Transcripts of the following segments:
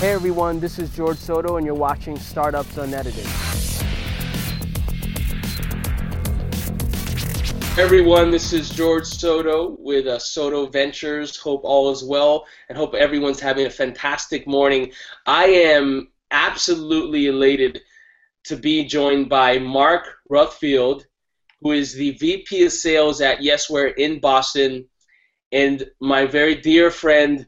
Hey everyone, this is George Soto and you're watching Startups Unedited. Hey everyone, this is George Soto with Soto Ventures. Hope all is well and hope everyone's having a fantastic morning. I am absolutely elated to be joined by Mark Rutherfield, who is the VP of Sales at YesWare in Boston, and my very dear friend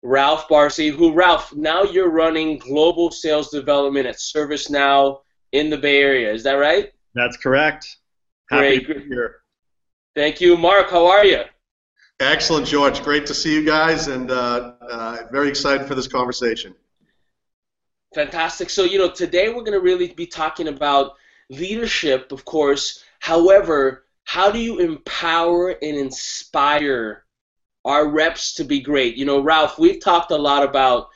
Ralph Barsi, who, Ralph, now you're running global sales development at ServiceNow in the Bay Area. Is that right? That's correct. Happy to be here. Thank you. Mark, how are you? Excellent, George. Great to see you guys, and very excited for this conversation. Fantastic. So, you know, today we're going to really be talking about leadership, of course. However, how do you empower and inspire our reps to be great? You know, Ralph, we've talked a lot about,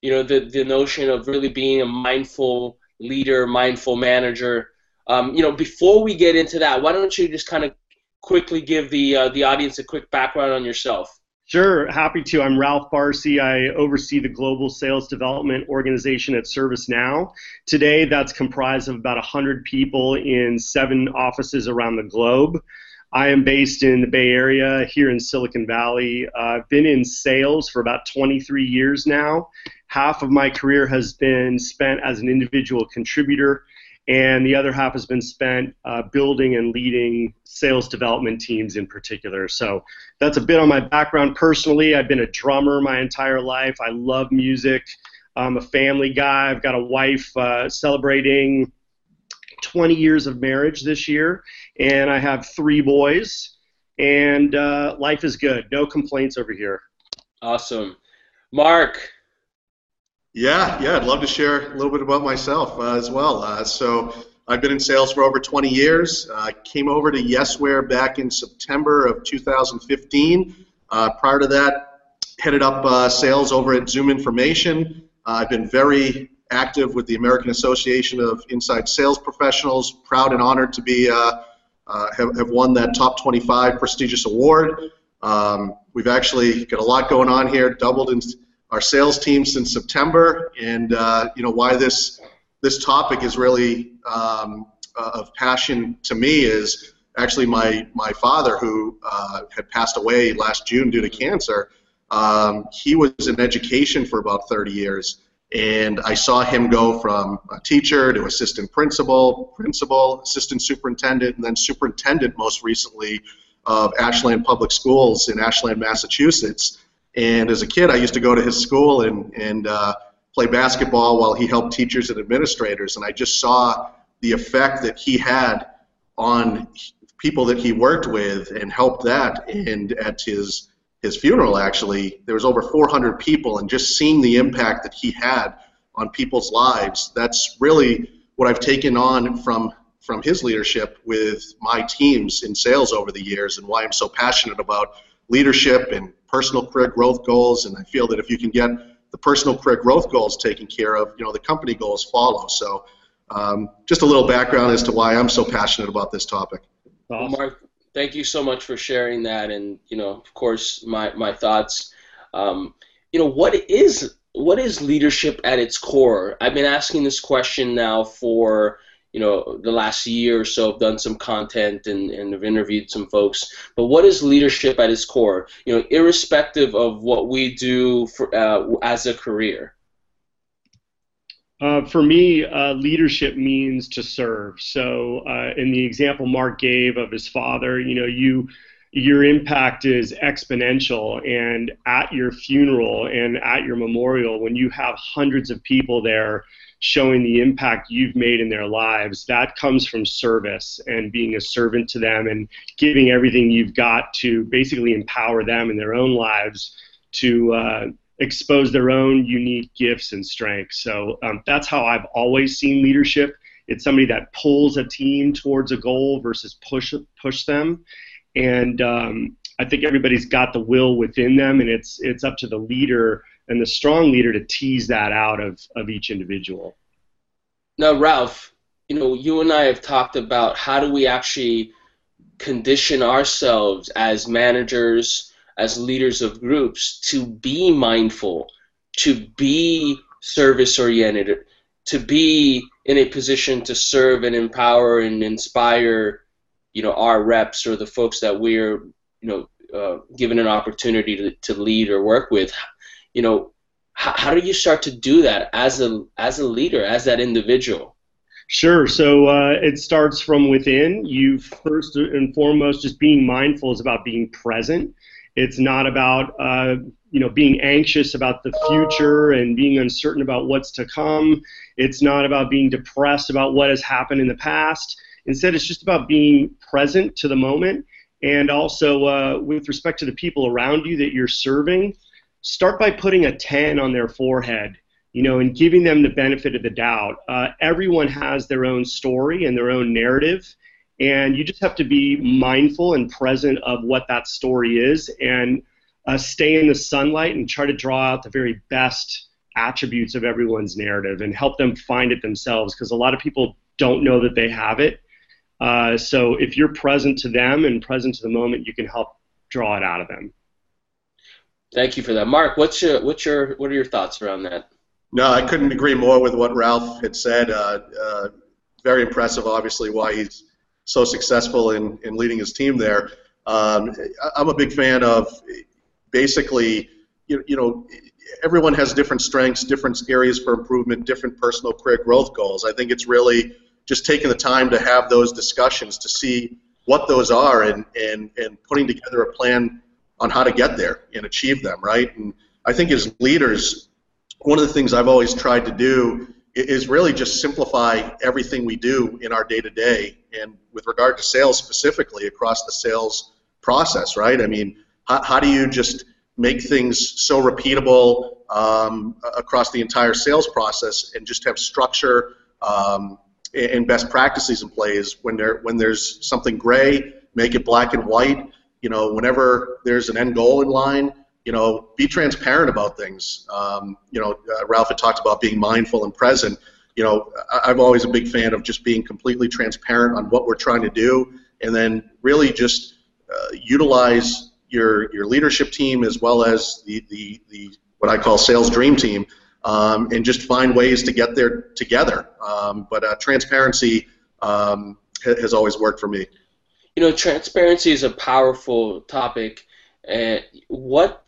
you know, the notion of really being a mindful leader, mindful manager. You know, before we get into that, why don't you just kind of quickly give the audience a quick background on yourself? Sure, happy to. I'm Ralph Barsi. I oversee the global sales development organization at ServiceNow. Today, that's comprised of about 100 people in 7 offices around the globe. I am based in the Bay Area, here in Silicon Valley. I've been in sales for about 23 years now. Half of my career has been spent as an individual contributor, and the other half has been spent building and leading sales development teams in particular. So that's a bit on my background personally. I've been a drummer my entire life. I love music. I'm a family guy. I've got a wife celebrating 20 years of marriage this year, and I have 3 boys, and life is good. No complaints over here. Awesome. Mark. Yeah, I'd love to share a little bit about myself as well. So I've been in sales for over 20 years. I came over to YesWare back in September of 2015. Prior to that, headed up sales over at Zoom Information. I've been very active with the American Association of Inside Sales Professionals. Proud and honored to be have won that top 25 prestigious award. We've actually got a lot going on here. Doubled in our sales team since September, and you know why this topic is really of passion to me is actually my father, who had passed away last June due to cancer. He was in education for about 30 years. And I saw him go from a teacher to assistant principal, assistant superintendent, and then superintendent most recently of Ashland Public Schools in Ashland, Massachusetts. And as a kid, I used to go to his school and play basketball while he helped teachers and administrators. And I just saw the effect that he had on people that he worked with and helped that. And at his funeral, actually, there was over 400 people, and just seeing the impact that he had on people's lives, that's really what I've taken on from his leadership with my teams in sales over the years, and why I'm so passionate about leadership and personal career growth goals. And I feel that if you can get the personal career growth goals taken care of, you know, the company goals follow. So just a little background as to why I'm so passionate about this topic. Awesome. Mark, thank you so much for sharing that, and you know, of course, my thoughts. You know, what is leadership at its core? I've been asking this question now for, you know, the last year or so. I've done some content and I've interviewed some folks. But what is leadership at its core? You know, irrespective of what we do for, as a career. For me, leadership means to serve. So in the example Mark gave of his father, you know, your impact is exponential. And at your funeral and at your memorial, when you have hundreds of people there showing the impact you've made in their lives, that comes from service and being a servant to them and giving everything you've got to basically empower them in their own lives to expose their own unique gifts and strengths. So that's how I've always seen leadership. It's somebody that pulls a team towards a goal versus push them. And I think everybody's got the will within them, and it's up to the leader and the strong leader to tease that out of each individual. Now, Ralph, you know, you and I have talked about how do we actually condition ourselves as managers, as leaders of groups, to be mindful, to be service-oriented, to be in a position to serve and empower and inspire, you know, our reps or the folks that we're, you know, given an opportunity to lead or work with. You know, how do you start to do that as a leader, as that individual? Sure. So it starts from within. You first and foremost, just being mindful is about being present. It's not about you know, being anxious about the future and being uncertain about what's to come. It's not about being depressed about what has happened in the past. Instead, it's just about being present to the moment, and also with respect to the people around you that you're serving, start by putting a 10 on their forehead. You know, and giving them the benefit of the doubt. Everyone has their own story and their own narrative, and you just have to be mindful and present of what that story is, and stay in the sunlight and try to draw out the very best attributes of everyone's narrative and help them find it themselves, because a lot of people don't know that they have it. So if you're present to them and present to the moment, you can help draw it out of them. Thank you for that. Mark, what are your thoughts around that? No, I couldn't agree more with what Ralph had said. Very impressive, obviously, why he's so successful in leading his team there. I'm a big fan of basically, you know, everyone has different strengths, different areas for improvement, different personal career growth goals. I think it's really just taking the time to have those discussions to see what those are and putting together a plan on how to get there and achieve them, right? And I think as leaders, one of the things I've always tried to do is really just simplify everything we do in our day-to-day, and with regard to sales specifically, across the sales process, right? I mean, how do you just make things so repeatable across the entire sales process and just have structure and best practices in place? When there's something gray, make it black and white. You know, whenever there's an end goal in line, you know, be transparent about things. You know, Ralph had talked about being mindful and present. You know, I'm always a big fan of just being completely transparent on what we're trying to do, and then really just utilize your leadership team as well as the what I call sales dream team, and just find ways to get there together. But transparency has always worked for me. You know, transparency is a powerful topic. And what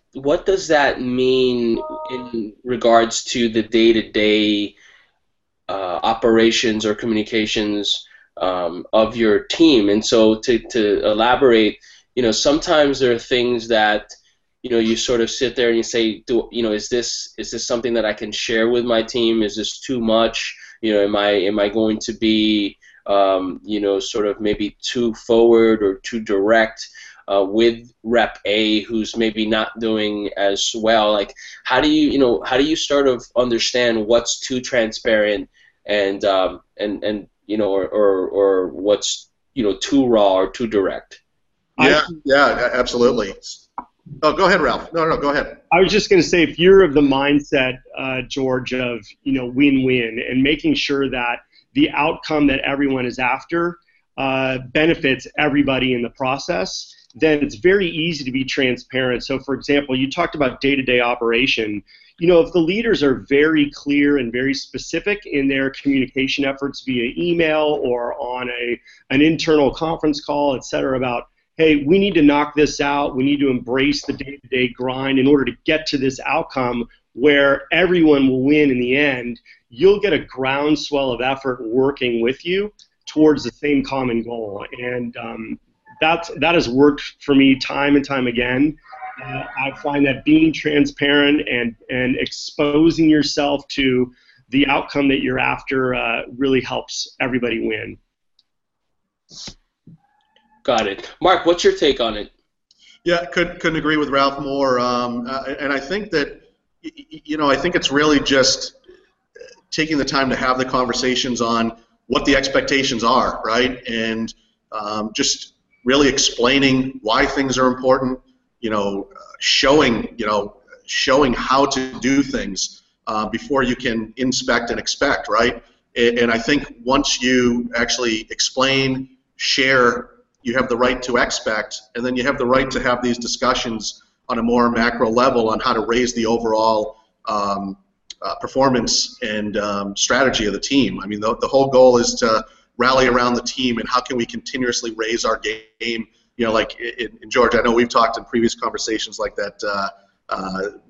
does that mean in regards to the day-to-day operations or communications of your team? And so to elaborate, you know, sometimes there are things that, you know, you sort of sit there and you say, is this something that I can share with my team? Is this too much? You know, am I going to be, you know, sort of maybe too forward or too direct with Rep A, who's maybe not doing as well? Like, how do you sort of understand what's too transparent and you know, or what's, you know, too raw or too direct? Yeah, absolutely. Oh, go ahead, Ralph. No, go ahead. I was just going to say, if you're of the mindset, George, of, you know, win-win and making sure that the outcome that everyone is after benefits everybody in the process, then it's very easy to be transparent. So, for example, you talked about day-to-day operation. You know, if the leaders are very clear and very specific in their communication efforts via email or on an internal conference call, et cetera, about, hey, we need to knock this out, we need to embrace the day-to-day grind in order to get to this outcome where everyone will win in the end, you'll get a groundswell of effort working with you towards the same common goal. And that has worked for me time and time again. I find that being transparent and exposing yourself to the outcome that you're after really helps everybody win. Got it. Mark, what's your take on it? Yeah, couldn't agree with Ralph more. And I think that, you know, I think it's really just taking the time to have the conversations on what the expectations are, right? And just really explaining why things are important, you know, showing how to do things before you can inspect and expect, right? And I think once you actually explain, share, you have the right to expect, and then you have the right to have these discussions on a more macro level on how to raise the overall performance and strategy of the team. I mean, the whole goal is to rally around the team and how can we continuously raise our game. You know, like in George, I know we've talked in previous conversations like that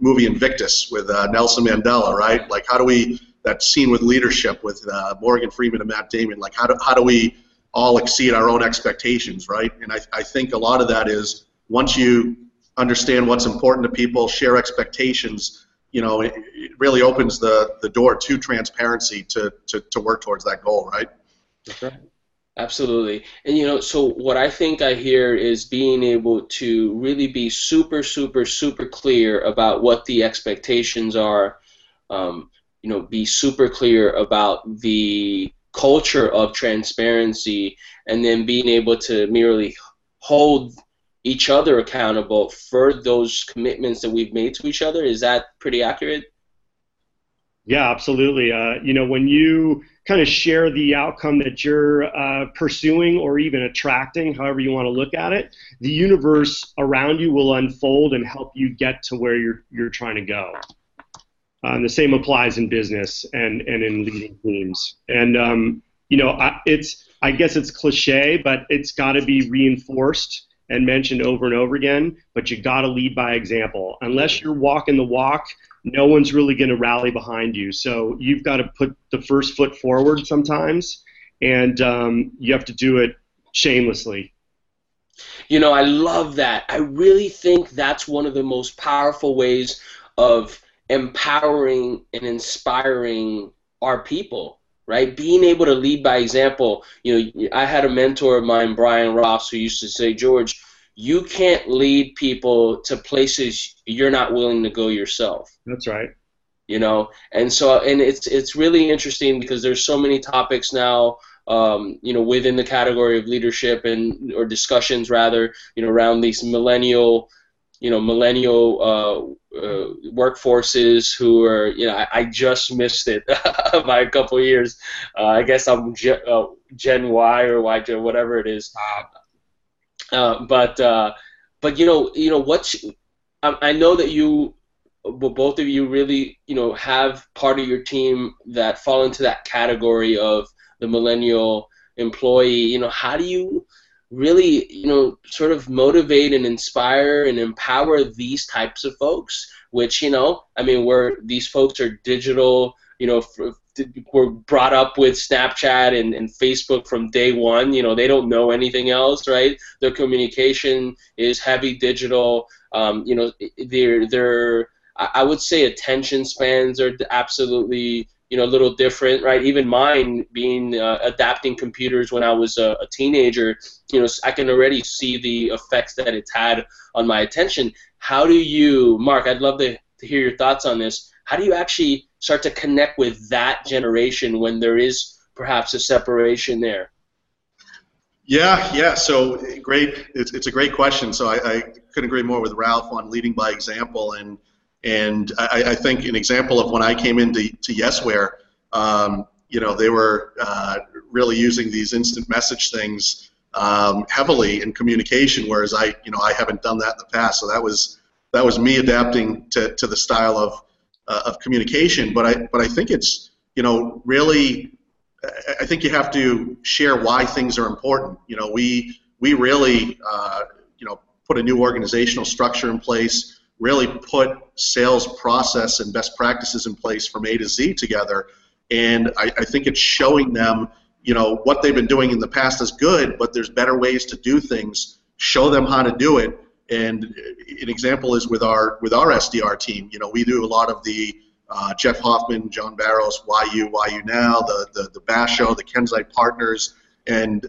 movie Invictus with Nelson Mandela, right? Like, how do we, that scene with leadership with Morgan Freeman and Matt Damon, like how do we all exceed our own expectations, right? And I think a lot of that is once you understand what's important to people, share expectations, you know, it really opens the door to transparency to work towards that goal, right? That's right. Absolutely. And, you know, so what I think I hear is being able to really be super, super, super clear about what the expectations are, you know, be super clear about the culture of transparency, and then being able to merely hold each other accountable for those commitments that we've made to each other. Is that pretty accurate? Yeah, absolutely. You know, when you kind of share the outcome that you're pursuing or even attracting, however you want to look at it, the universe around you will unfold and help you get to where you're trying to go. The same applies in business and in leading teams. And you know, I guess it's cliche, but it's got to be reinforced and mentioned over and over again. But you got to lead by example. Unless you're walking the walk, no one's really going to rally behind you. So you've got to put the first foot forward sometimes, and you have to do it shamelessly. You know, I love that. I really think that's one of the most powerful ways of empowering and inspiring our people, right? Being able to lead by example. You know, I had a mentor of mine, Brian Ross, who used to say, George, you can't lead people to places you're not willing to go yourself. That's right. You know, and so, and it's really interesting because there's so many topics now, you know, within the category of leadership and or discussions rather, you know, around these millennial workforces who are, you know, I just missed it by a couple of years. I guess I'm Gen Y or YJ, whatever it is. But you know what's, I know that you, well, both of you really, you know, have part of your team that fall into that category of the millennial employee. You know, how do you really, you know, sort of motivate and inspire and empower these types of folks? Which, you know, I mean, these folks are digital. You know, were brought up with Snapchat and Facebook from day one. You know, they don't know anything else, right? Their communication is heavy digital. You know, they're I would say attention spans are absolutely, you know, a little different, right? Even mine being adapting computers when I was a teenager, you know, I can already see the effects that it's had on my attention. How do you, Mark, I'd love to hear your thoughts on this. How do you actually start to connect with that generation when there is perhaps a separation there? Yeah. So great. It's a great question. So I couldn't agree more with Ralph on leading by example. And I think an example of when I came into YesWare, you know, they were really using these instant message things heavily in communication, whereas I haven't done that in the past. So that was me adapting to the style of communication. But I think it's, you know, really, I think you have to share why things are important. You know, we really you know, put a new organizational structure in place, really put sales process and best practices in place from A to Z together. And I think it's showing them, you know, what they've been doing in the past is good, but there's better ways to do things. Show them how to do it. And an example is with our SDR team. You know, we do a lot of the Jeff Hoffman, John Barrows, Why You Now, the Bash Show, the Kenzai Partners, and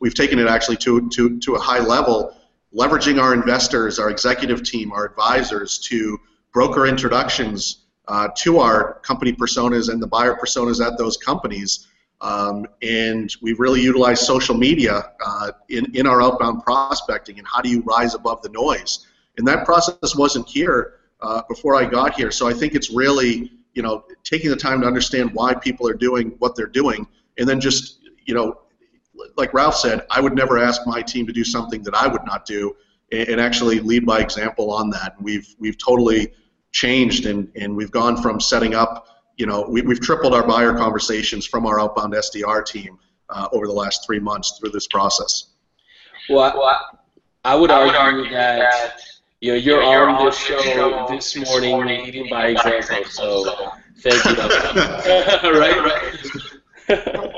we've taken it actually to a high level, leveraging our investors, our executive team, our advisors to broker introductions to our company personas and the buyer personas at those companies. And we really utilize social media in our outbound prospecting and how do you rise above the noise. And that process wasn't here before I got here. So I think it's really, you know, taking the time to understand why people are doing what they're doing, and then just, you know, like Ralph said, I would never ask my team to do something that I would not do, and actually lead by example on that. We've totally changed, and we've gone from setting up, you know, we've tripled our buyer conversations from our outbound SDR team over the last 3 months through this process. Well, I would argue that you're on this show this morning leading by example, so thank you. Right?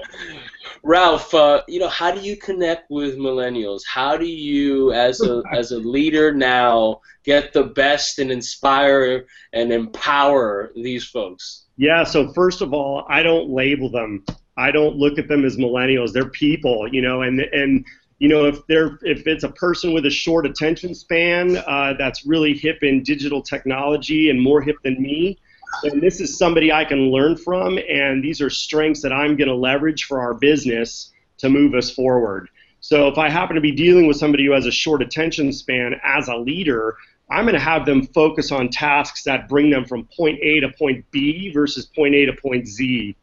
Ralph, you know, how do you connect with millennials? How do you, as a leader now, get the best and inspire and empower these folks? Yeah, so first of all, I don't label them. I don't look at them as millennials. They're people, you know, and you know, if it's a person with a short attention span that's really hip in digital technology and more hip than me, then this is somebody I can learn from, and these are strengths that I'm going to leverage for our business to move us forward. So if I happen to be dealing with somebody who has a short attention span as a leader, I'm going to have them focus on tasks that bring them from point A to point B versus point A to point Z.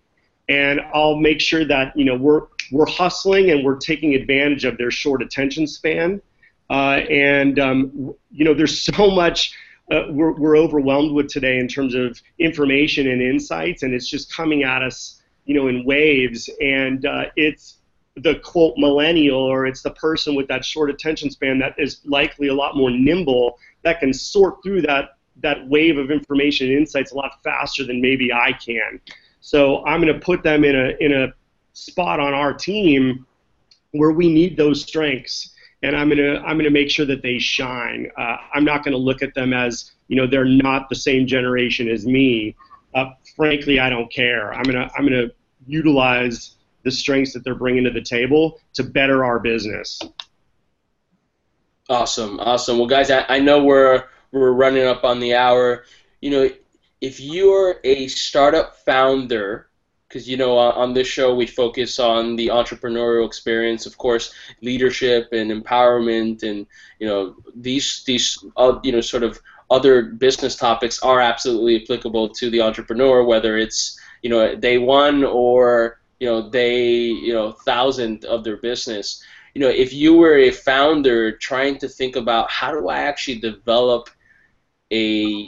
And I'll make sure that, you know, we're hustling and we're taking advantage of their short attention span. You know, there's so much we're overwhelmed with today in terms of information and insights, and it's just coming at us, you know, in waves. And it's the quote millennial, or it's the person with that short attention span that is likely a lot more nimble, that can sort through that wave of information and insights a lot faster than maybe I can. So I'm going to put them in a spot on our team where we need those strengths, and I'm gonna make sure that they shine. I'm not going to look at them as, you know, they're not the same generation as me. Frankly, I don't care. I'm gonna utilize the strengths that they're bringing to the table to better our business. Awesome, awesome. Well, guys, I know we're running up on the hour. You know, if you're a startup founder, because, you know, on this show we focus on the entrepreneurial experience, of course, leadership and empowerment, and, you know, these you know, sort of other business topics are absolutely applicable to the entrepreneur, whether it's, you know, day one or, you know, day, you know, 1,000 of their business. You know, if you were a founder trying to think about how do I actually develop a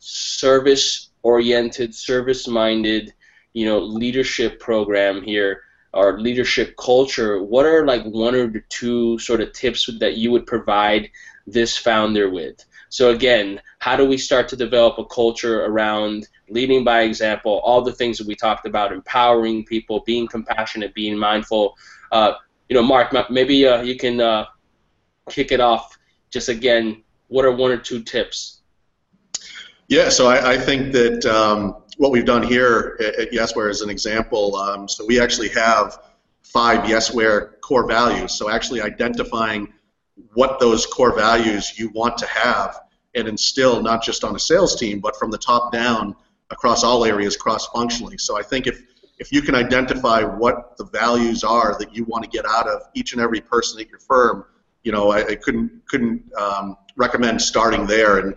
service-oriented, service-minded, you know, leadership program here, or leadership culture, what are like one or two sort of tips that you would provide this founder with? So again, how do we start to develop a culture around leading by example, all the things that we talked about, empowering people, being compassionate, being mindful. You know, Mark, maybe you can kick it off. Just again, what are one or two tips? Yeah, so I think that what we've done here at YesWare is an example. So we actually have 5 YesWare core values. So actually identifying what those core values you want to have and instill, not just on a sales team, but from the top down across all areas, cross-functionally. So I think if you can identify what the values are that you want to get out of each and every person at your firm, you know, I couldn't recommend starting there. And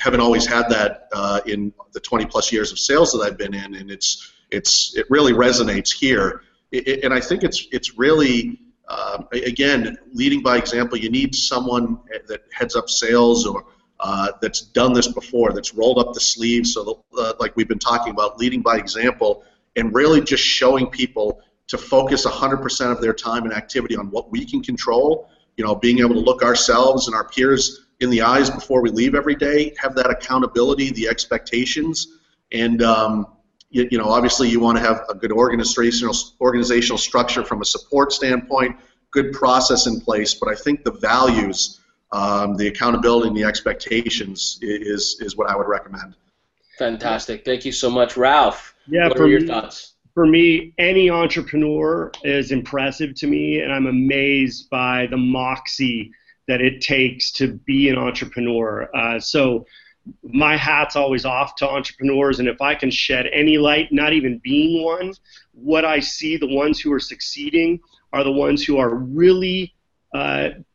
haven't always had that in the 20-plus years of sales that I've been in, and it really resonates here. And I think it's really, again, leading by example. You need someone that heads up sales, or that's done this before, that's rolled up the sleeves, so that, like we've been talking about, leading by example, and really just showing people to focus 100% of their time and activity on what we can control, you know, being able to look ourselves and our peers in the eyes before we leave every day, have that accountability, the expectations, and you know, obviously you want to have a good organizational structure from a support standpoint, good process in place, but I think the values, the accountability and the expectations is what I would recommend. Fantastic. Thank you so much. Ralph, yeah, what are your thoughts? For me, any entrepreneur is impressive to me, and I'm amazed by the moxie that it takes to be an entrepreneur. So my hat's always off to entrepreneurs, and if I can shed any light, not even being one, what I see, the ones who are succeeding are the ones who are really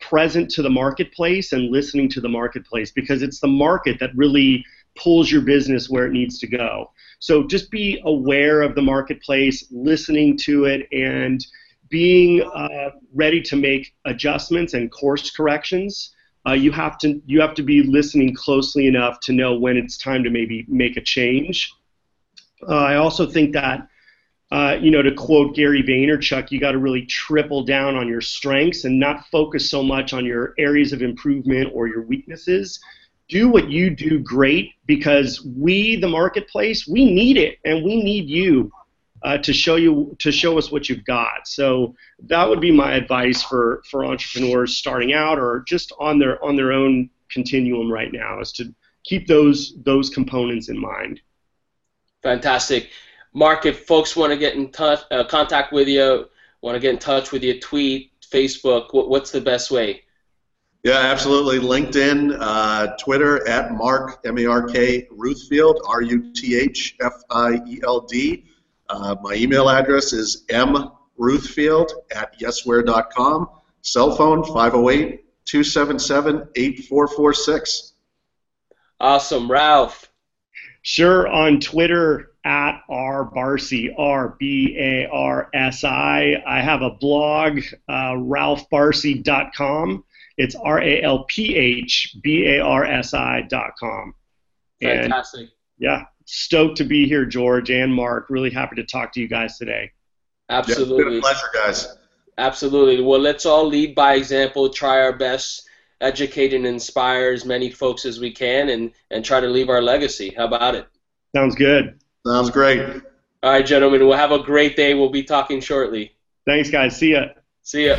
present to the marketplace and listening to the marketplace, because it's the market that really pulls your business where it needs to go. So just be aware of the marketplace, listening to it, and being ready to make adjustments and course corrections You have to be listening closely enough to know when it's time to maybe make a change. I also think that, to quote Gary Vaynerchuk, you got to really triple down on your strengths and not focus so much on your areas of improvement or your weaknesses. Do what you do great, because we, the marketplace, we need it, and we need you to show us what you've got. So that would be my advice for entrepreneurs starting out or just on their own continuum right now, is to keep those components in mind. Fantastic. Mark, if folks want to get in touch, want to get in touch with you, tweet, Facebook, what's the best way? Yeah, absolutely. LinkedIn, Twitter, at Mark, M-A-R-K, Ruthfield, R-U-T-H-F-I-E-L-D. My email address is mruthfield@yesware.com. Cell phone, 508-277-8446. Awesome. Ralph? Sure. On Twitter, at rbarsi, R-B-A-R-S-I. I have a blog, ralphbarsi.com. It's RalphBarsi.com. Fantastic. And, yeah, stoked to be here, George and Mark. Really happy to talk to you guys today. Absolutely. Yeah, it's been a pleasure, guys. Absolutely. Well, let's all lead by example, try our best, educate and inspire as many folks as we can, and try to leave our legacy. How about it? Sounds good. Sounds great. All right, gentlemen. Well, have a great day. We'll be talking shortly. Thanks, guys. See ya. See ya.